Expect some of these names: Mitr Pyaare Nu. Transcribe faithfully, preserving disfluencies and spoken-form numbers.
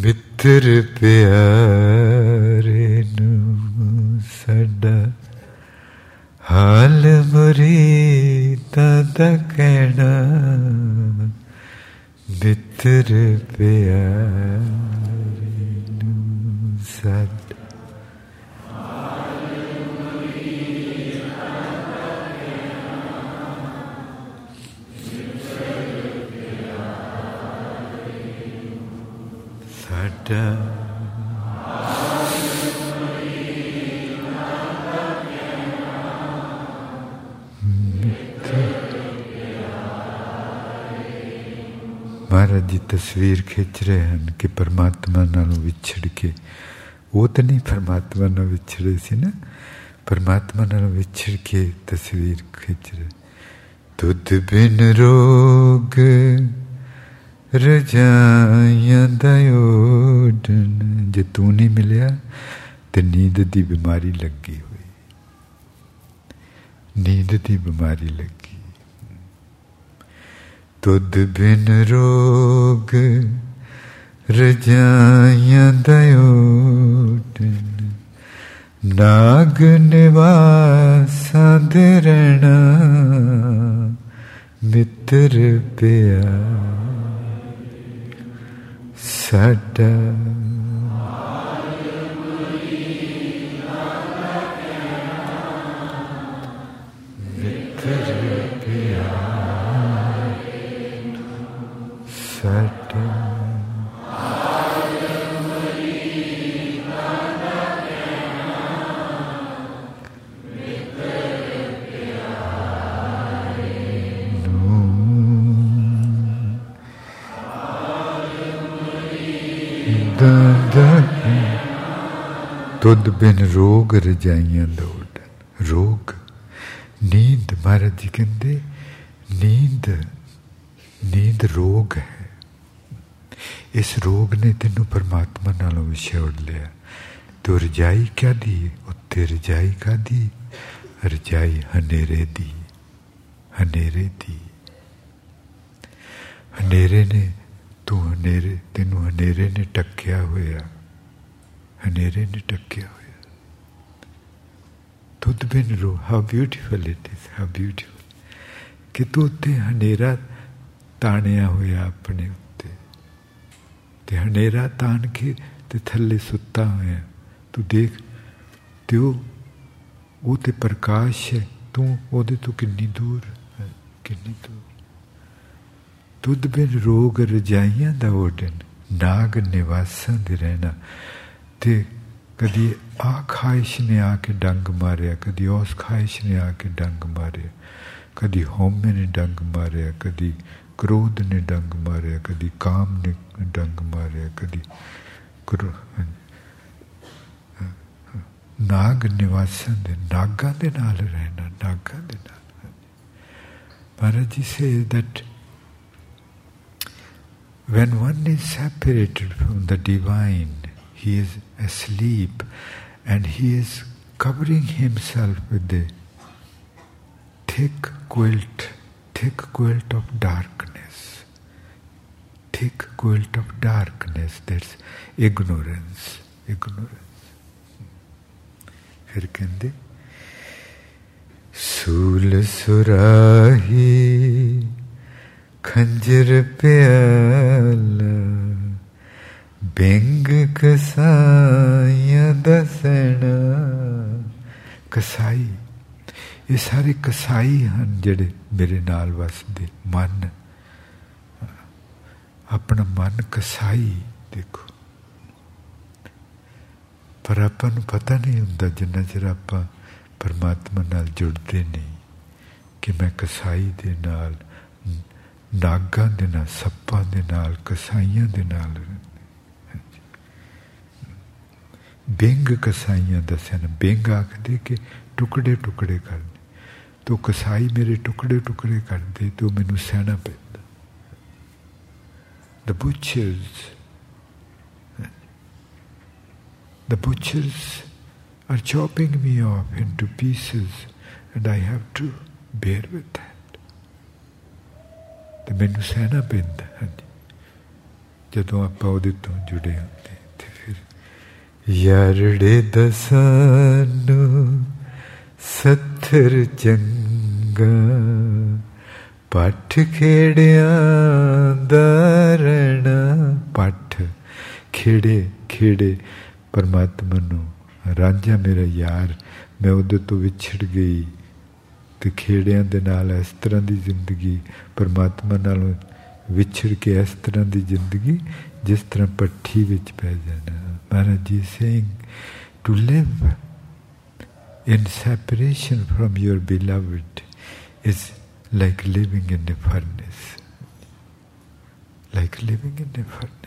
ਮਿੱਤਰ ਪਿਆਰੇ ਨੂੰ ਸਾਡਾ ਹਾਲ ਮੁਰੀਦਾਂ ਦਾ ਕਹਿਣਾ, ਮਿੱਤਰ ਪਿਆਰੇ ਨੂੰ ਸਾਡਾ ਮਹਾਰਾਜ ਦੀ ਤਸਵੀਰ ਖਿੱਚ ਰਹੇ ਹਨ ਕਿ ਪਰਮਾਤਮਾ ਨਾਲੋਂ ਵਿਛੜ ਕੇ। ਉਹ ਤਾਂ ਨਹੀਂ ਪਰਮਾਤਮਾ ਨਾਲ ਵਿਛੜੇ ਸੀ ਨਾ, ਪਰਮਾਤਮਾ ਨਾਲੋਂ ਵਿਛੜ ਕੇ ਤਸਵੀਰ ਖਿੱਚ ਰਹੇ। ਦੁੱਧ ਬਿਨ ਰੋਗ ਰਜਾਈਆਂ ਦਾ ਓਢਣ, ਜੇ ਤੂੰ ਨਹੀਂ ਮਿਲਿਆ ਤੇ ਨੀਂਦ ਦੀ ਬਿਮਾਰੀ ਲੱਗੀ ਹੋਈ, ਨੀਂਦ ਦੀ ਬਿਮਾਰੀ ਲੱਗੀ। ਦੁੱਧ ਬਿਨ ਰੋਗ ਰਜਾਈਆਂ ਦਾ ਓਢਣ, ਨਾਗ ਨਿਵਾਸਾਂ ਦੇ ਰਹਿਣਾ, ਮਿੱਤਰ ਪਿਆਰੇ ਸਾਡਾ ਮਿੱਤਰ ਪਿਆਰੇ ਨੂੰ ਸਾਡਾ। ਦੁੱਧ ਬਿਨ ਰੋਗ ਰਜਾਈਆਂ ਦਾ ਓਢਣ, ਰੋਗ ਨੀਂਦ। ਮਹਾਰਾਜ ਜੀ ਕਹਿੰਦੇ ਨੀਂਦ, ਨੀਂਦ ਰੋਗ ਹੈ। ਇਸ ਰੋਗ ਨੇ ਤੈਨੂੰ ਪਰਮਾਤਮਾ ਨਾਲੋਂ ਵਿਛੋੜ ਲਿਆ। ਤੋ ਰਜਾਈ ਕਾਹਦੀ ਉੱਤੇ, ਰਜਾਈ ਕਾਹਦੀ, ਰਜਾਈ ਹਨੇਰੇ ਦੀ, ਹਨੇਰੇ ਦੀ। ਹਨੇਰੇ ਨੇ ਤੂੰ ਹਨੇਰੇ, ਤੈਨੂੰ ਹਨੇਰੇ ਨੇ ਟੱਕਿਆ ਹੋਇਆ, ਹਨੇਰੇ ਨੇ ਟੱਕਿਆ ਹੋਇਆ। ਦੁੱਧ ਬਿਨ ਰੋ, how beautiful it is, how beautiful ਕਿ ਤੂੰ ਉੱਤੇ ਹਨੇਰਾ ਤਾਣਿਆ ਹੋਇਆ ਆਪਣੇ ਉੱਤੇ, ਅਤੇ ਹਨੇਰਾ ਤਾਣ ਕੇ ਅਤੇ ਥੱਲੇ ਸੁੱਤਾ ਹੋਇਆ ਤੂੰ ਦੇਖ। ਅਤੇ ਉਹ ਉਹ ਤਾਂ ਪ੍ਰਕਾਸ਼ ਹੈ, ਤੂੰ ਉਹਦੇ ਤੋਂ ਕਿੰਨੀ ਦੂਰ ਹੈ, ਕਿੰਨੀ ਦੂਰ। ਦੁੱਧ ਬਿਨ ਰੋਗ ਰਜਾਈਆਂ ਦਾ ਓਢਣ, ਨਾਗ ਨਿਵਾਸਾਂ ਦੇ ਰਹਿਣਾ। ਅਤੇ ਕਦੀ ਆਹ ਖਾਹਿਸ਼ ਨੇ ਆ ਕੇ ਡੰਗ ਮਾਰਿਆ, ਕਦੀ ਉਸ ਖਾਹਿਸ਼ ਨੇ ਆ ਕੇ ਡੰਗ ਮਾਰਿਆ, ਕਦੀ ਹਉਮੈ ਨੇ ਡੰਗ ਮਾਰਿਆ, ਕਦੀ ਕ੍ਰੋਧ ਨੇ ਡੰਗ ਮਾਰਿਆ, ਕਦੀ ਕਾਮ ਨੇ ਡੰਗ ਮਾਰਿਆ, ਕਦੀ ਕਰੋ ਨਾਗ ਨਿਵਾਸਾਂ ਦੇ, ਨਾਗਾਂ ਦੇ ਨਾਲ ਰਹਿਣਾ, ਨਾਗਾਂ ਦੇ ਨਾਲ। Maharaj ji says that when one is separated from the divine, he is asleep and he is covering himself with a thick quilt, thick quilt of darkness, thick quilt of darkness, that's ignorance, ignorance. Phir kende, sool surahi, khanjar pyala, ਬੈਂਗ ਕਸਾਈਆਂ ਦੱਸਣਾ। ਕਸਾਈ, ਇਹ ਸਾਰੇ ਕਸਾਈ ਹਨ ਜਿਹੜੇ ਮੇਰੇ ਨਾਲ ਵੱਸਦੇ। ਮਨ, ਆਪਣਾ ਮਨ ਕਸਾਈ ਦੇਖੋ। ਪਰ ਆਪਾਂ ਨੂੰ ਪਤਾ ਨਹੀਂ ਹੁੰਦਾ ਜਿੰਨਾ ਚਿਰ ਆਪਾਂ ਪਰਮਾਤਮਾ ਨਾਲ ਜੁੜਦੇ ਨਹੀਂ, ਕਿ ਮੈਂ ਕਸਾਈ ਦੇ ਨਾਲ, ਨਾਗਾਂ ਦੇ ਨਾਲ, ਸੱਪਾਂ ਦੇ ਨਾਲ, ਕਸਾਈਆਂ ਦੇ ਨਾਲ। ਬੈਂਗ ਕਸਾਈਆਂ ਦੱਸਿਆ ਨਾ, ਬੈਂਗ ਆਖਦੇ ਕਿ ਟੁਕੜੇ ਟੁਕੜੇ ਕਰਨੇ। ਤੋ ਕਸਾਈ ਮੇਰੇ ਟੁਕੜੇ ਟੁਕੜੇ ਕਰਦੇ, ਤੋ ਮੈਨੂੰ ਸਹਿਣਾ ਪੈਂਦਾ। The butchers, the butchers are chopping me off into pieces and I have to bear with that. ਤੇ ਮੈਨੂੰ ਸਹਿਣਾ ਪੈਂਦਾ। ਹਾਂਜੀ, ਜਦੋਂ ਆਪਾਂ ਉਹਦੇ ਤੋਂ ਜੁੜੇ ਹੁੰਦੇ ਤੇ ਫਿਰ ਯਾਰੜੇ ਦਸਾਂ ਨੂੰ ਸੱਥਰ ਚੰਗਾ ਪੱਠ ਖੇੜਿਆਂ ਦਾ ਰਹਿਣਾ। ਪੱਠ ਖੇੜੇ ਖੇੜੇ ਪਰਮਾਤਮਾ ਨੂੰ ਰਾਂਝਾ ਮੇਰਾ ਯਾਰ, ਮੈਂ ਉਹਦੇ ਤੋਂ ਵਿਛੜ ਗਈ ਅਤੇ ਖੇੜਿਆਂ ਦੇ ਨਾਲ ਇਸ ਤਰ੍ਹਾਂ ਦੀ ਜ਼ਿੰਦਗੀ, ਪਰਮਾਤਮਾ ਨਾਲੋਂ ਵਿਛੜ ਕੇ ਇਸ ਤਰ੍ਹਾਂ ਦੀ ਜ਼ਿੰਦਗੀ ਜਿਸ ਤਰ੍ਹਾਂ ਪੱਠੀ ਵਿੱਚ ਪੈ ਜਾਣਾ। Maharaj ji saying to live in separation from your beloved is like living in a furnace, like living in a furnace.